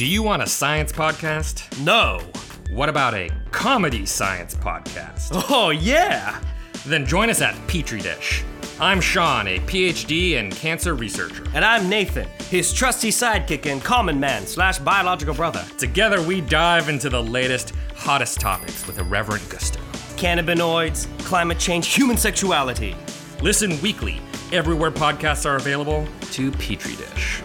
Do you want a science podcast? No. What about a comedy science podcast? Oh, yeah. Then join us at Petri Dish. I'm Sean, a PhD and cancer researcher. And I'm Nathan, his trusty sidekick and common man / biological brother. Together we dive into the latest, hottest topics with irreverent gusto. Cannabinoids, climate change, human sexuality. Listen weekly, everywhere podcasts are available, to Petri Dish.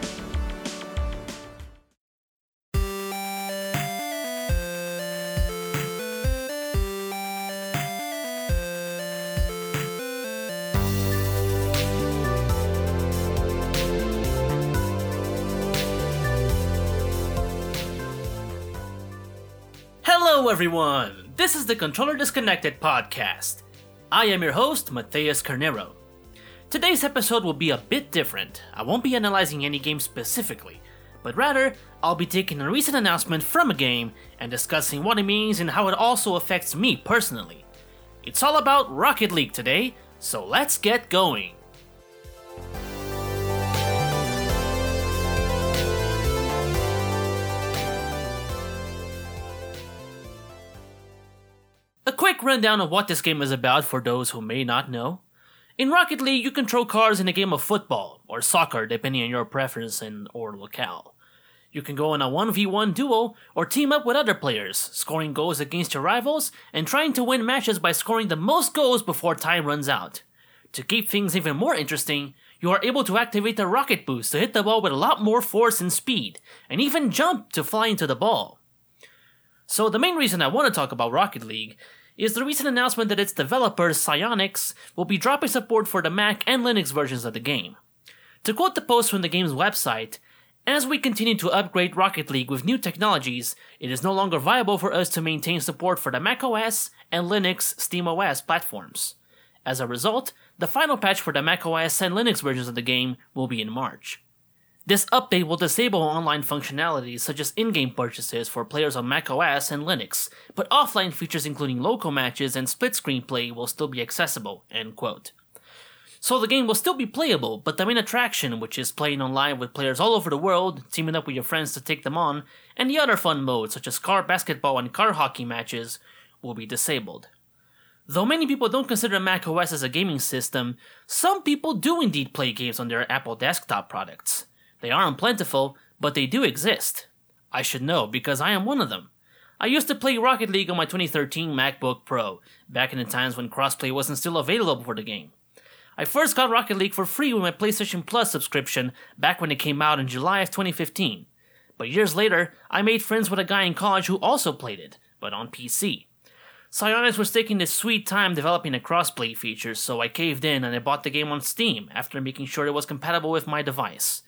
Hello everyone, this is the Controller Disconnected Podcast. I am your host, Matthias Carnero. Today's episode will be a bit different. I won't be analyzing any game specifically, but rather, I'll be taking a recent announcement from a game and discussing what it means and how it also affects me personally. It's all about Rocket League today, so let's get going. A quick rundown of what this game is about for those who may not know. In Rocket League, you control cars in a game of football, or soccer depending on your preference and or locale. You can go in a 1v1 duo or team up with other players, scoring goals against your rivals and trying to win matches by scoring the most goals before time runs out. To keep things even more interesting, you are able to activate the rocket boost to hit the ball with a lot more force and speed, and even jump to fly into the ball. So the main reason I want to talk about Rocket League is the recent announcement that its developer, Psyonix, will be dropping support for the Mac and Linux versions of the game. To quote the post from the game's website, "As we continue to upgrade Rocket League with new technologies, it is no longer viable for us to maintain support for the macOS and Linux SteamOS platforms. As a result, the final patch for the macOS and Linux versions of the game will be in March. This update will disable online functionalities such as in-game purchases for players on macOS and Linux, but offline features including local matches and split-screen play will still be accessible," end quote. So the game will still be playable, but the main attraction, which is playing online with players all over the world, teaming up with your friends to take them on, and the other fun modes such as car basketball and car hockey matches, will be disabled. Though many people don't consider macOS as a gaming system, some people do indeed play games on their Apple desktop products. They aren't plentiful, but they do exist. I should know, because I am one of them. I used to play Rocket League on my 2013 MacBook Pro, back in the times when crossplay wasn't still available for the game. I first got Rocket League for free with my PlayStation Plus subscription back when it came out in July of 2015. But years later, I made friends with a guy in college who also played it, but on PC. Psyonix was taking this sweet time developing a crossplay feature, so I caved in and I bought the game on Steam after making sure it was compatible with my device.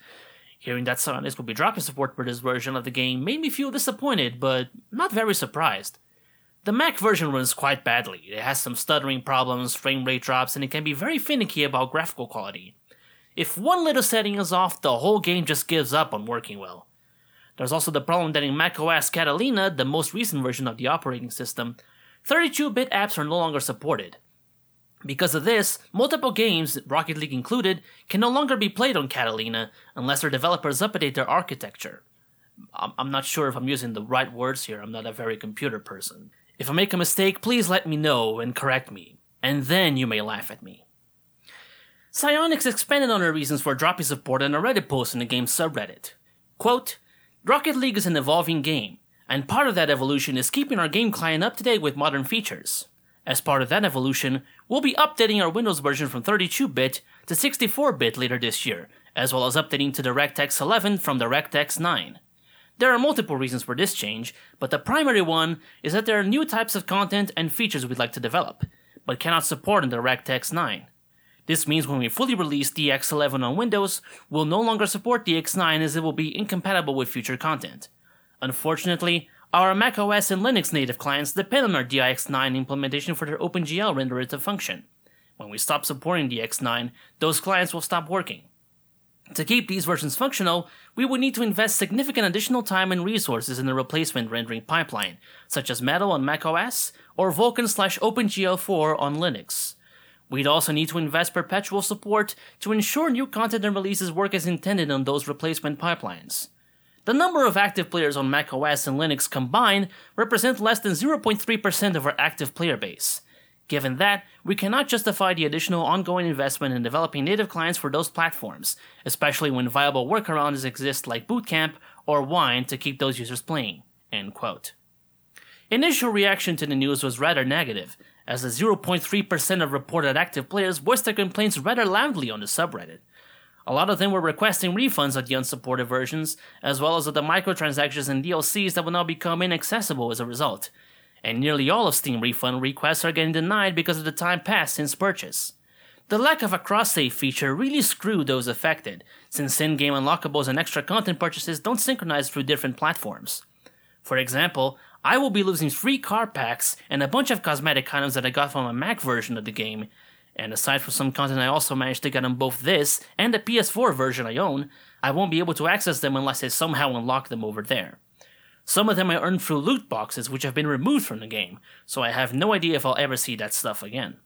Hearing that Psyonix will be dropping support for this version of the game made me feel disappointed, but not very surprised. The Mac version runs quite badly. It has some stuttering problems, frame rate drops, and it can be very finicky about graphical quality. If one little setting is off, the whole game just gives up on working well. There's also the problem that in macOS Catalina, the most recent version of the operating system, 32-bit apps are no longer supported. Because of this, multiple games, Rocket League included, can no longer be played on Catalina unless their developers update their architecture. I'm not sure if I'm using the right words here, I'm not a very computer person. If I make a mistake, please let me know and correct me, and then you may laugh at me. Psyonix expanded on their reasons for dropping support in a Reddit post in the game's subreddit. Quote, "Rocket League is an evolving game, and part of that evolution is keeping our game client up to date with modern features. As part of that evolution, we'll be updating our Windows version from 32-bit to 64-bit later this year, as well as updating to DirectX 11 from DirectX 9. There are multiple reasons for this change, but the primary one is that there are new types of content and features we'd like to develop, but cannot support in DirectX 9. This means when we fully release DX11 on Windows, we'll no longer support DX9 as it will be incompatible with future content. Unfortunately, our macOS and Linux native clients depend on our DirectX 9 implementation for their OpenGL renderer to function. When we stop supporting DirectX 9, those clients will stop working. To keep these versions functional, we would need to invest significant additional time and resources in the replacement rendering pipeline, such as Metal on macOS or Vulkan/OpenGL4 on Linux. We'd also need to invest perpetual support to ensure new content and releases work as intended on those replacement pipelines. The number of active players on macOS and Linux combined represent less than 0.3% of our active player base. Given that, we cannot justify the additional ongoing investment in developing native clients for those platforms, especially when viable workarounds exist like Bootcamp or Wine to keep those users playing." End quote. Initial reaction to the news was rather negative, as the 0.3% of reported active players voiced their complaints rather loudly on the subreddit. A lot of them were requesting refunds of the unsupported versions, as well as of the microtransactions and DLCs that will now become inaccessible as a result. And nearly all of Steam refund requests are getting denied because of the time passed since purchase. The lack of a cross-save feature really screwed those affected, since in-game unlockables and extra content purchases don't synchronize through different platforms. For example, I will be losing free car packs and a bunch of cosmetic items that I got from a Mac version of the game. And aside from some content I also managed to get on both this and the PS4 version I own, I won't be able to access them unless I somehow unlock them over there. Some of them I earned through loot boxes which have been removed from the game, so I have no idea if I'll ever see that stuff again.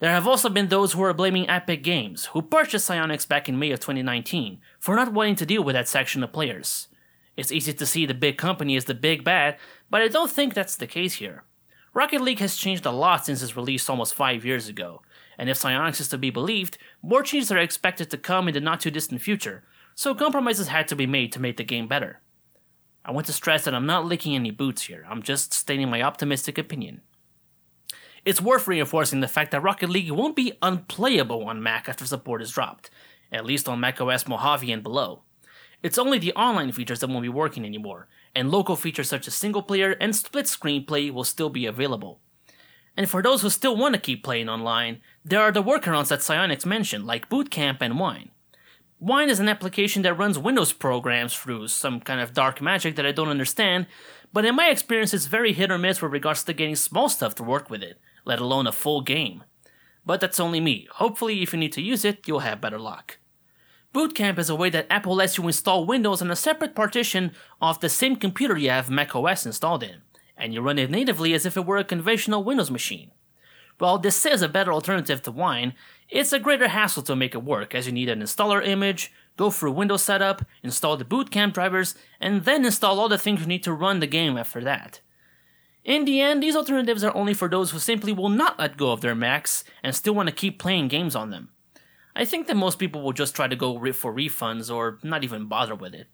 There have also been those who are blaming Epic Games, who purchased Psyonix back in May of 2019, for not wanting to deal with that section of players. It's easy to see the big company is the big bad, but I don't think that's the case here. Rocket League has changed a lot since its release almost 5 years ago, and if Psyonix is to be believed, more changes are expected to come in the not-too-distant future, so compromises had to be made to make the game better. I want to stress that I'm not licking any boots here, I'm just stating my optimistic opinion. It's worth reinforcing the fact that Rocket League won't be unplayable on Mac after support is dropped, at least on macOS Mojave and below. It's only the online features that won't be working anymore, and local features such as single-player and split-screen play will still be available. And for those who still want to keep playing online, there are the workarounds that Psyonix mentioned, like Bootcamp and Wine. Wine is an application that runs Windows programs through some kind of dark magic that I don't understand, but in my experience it's very hit or miss with regards to getting small stuff to work with it, let alone a full game. But that's only me. Hopefully if you need to use it, you'll have better luck. Bootcamp is a way that Apple lets you install Windows on a separate partition of the same computer you have macOS installed in, and you run it natively as if it were a conventional Windows machine. While this is a better alternative to Wine, it's a greater hassle to make it work, as you need an installer image, go through Windows setup, install the Bootcamp drivers, and then install all the things you need to run the game after that. In the end, these alternatives are only for those who simply will not let go of their Macs and still want to keep playing games on them. I think that most people will just try to go for refunds or not even bother with it.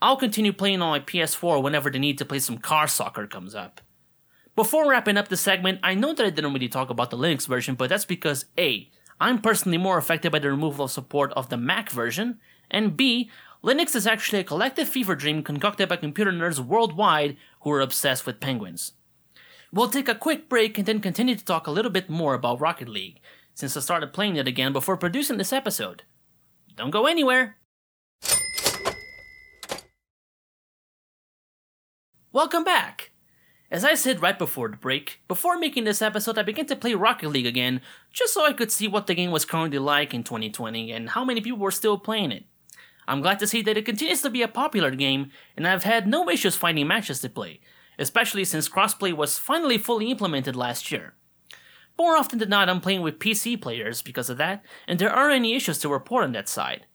I'll continue playing on my PS4 whenever the need to play some car soccer comes up. Before wrapping up the segment, I know that I didn't really talk about the Linux version, but that's because A, I'm personally more affected by the removal of support of the Mac version, and B, Linux is actually a collective fever dream concocted by computer nerds worldwide who are obsessed with penguins. We'll take a quick break and then continue to talk a little bit more about Rocket League, since I started playing it again before producing this episode. Don't go anywhere! Welcome back! As I said right before the break, before making this episode I began to play Rocket League again, just so I could see what the game was currently like in 2020 and how many people were still playing it. I'm glad to see that it continues to be a popular game, and I've had no issues finding matches to play, especially since crossplay was finally fully implemented last year. More often than not, I'm playing with PC players because of that, and there aren't any issues to report on that side.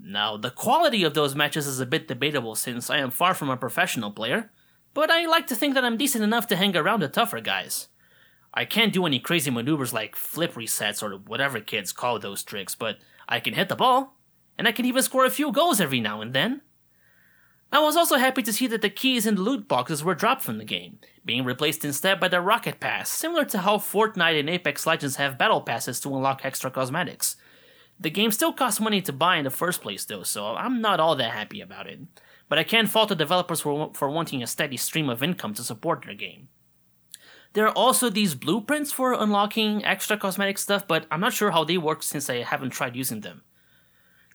Now, the quality of those matches is a bit debatable since I am far from a professional player, but I like to think that I'm decent enough to hang around the tougher guys. I can't do any crazy maneuvers like flip resets or whatever kids call those tricks, but I can hit the ball, and I can even score a few goals every now and then. I was also happy to see that the keys and loot boxes were dropped from the game, being replaced instead by the Rocket Pass, similar to how Fortnite and Apex Legends have battle passes to unlock extra cosmetics. The game still costs money to buy in the first place though, so I'm not all that happy about it, but I can't fault the developers for wanting a steady stream of income to support their game. There are also these blueprints for unlocking extra cosmetic stuff, but I'm not sure how they work since I haven't tried using them.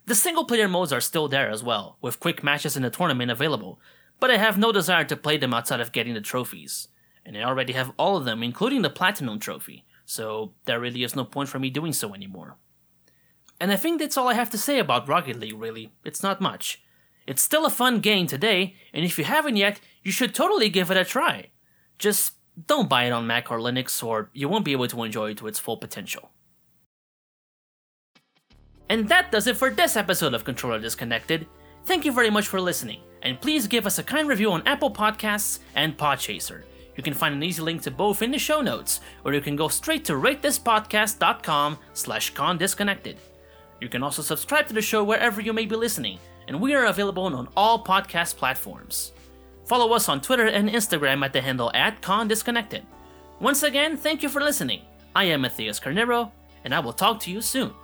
The single-player modes are still there as well, with quick matches in the tournament available, but I have no desire to play them outside of getting the trophies. And I already have all of them, including the Platinum Trophy, so there really is no point for me doing so anymore. And I think that's all I have to say about Rocket League, really. It's not much. It's still a fun game today, and if you haven't yet, you should totally give it a try. Just don't buy it on Mac or Linux, or you won't be able to enjoy it to its full potential. And that does it for this episode of Controller Disconnected. Thank you very much for listening, and please give us a kind review on Apple Podcasts and Podchaser. You can find an easy link to both in the show notes, or you can go straight to ratethispodcast.com/condisconnected. You can also subscribe to the show wherever you may be listening, and we are available on all podcast platforms. Follow us on Twitter and Instagram at the handle @condisconnected. Once again, thank you for listening. I am Matthias Carnero, and I will talk to you soon.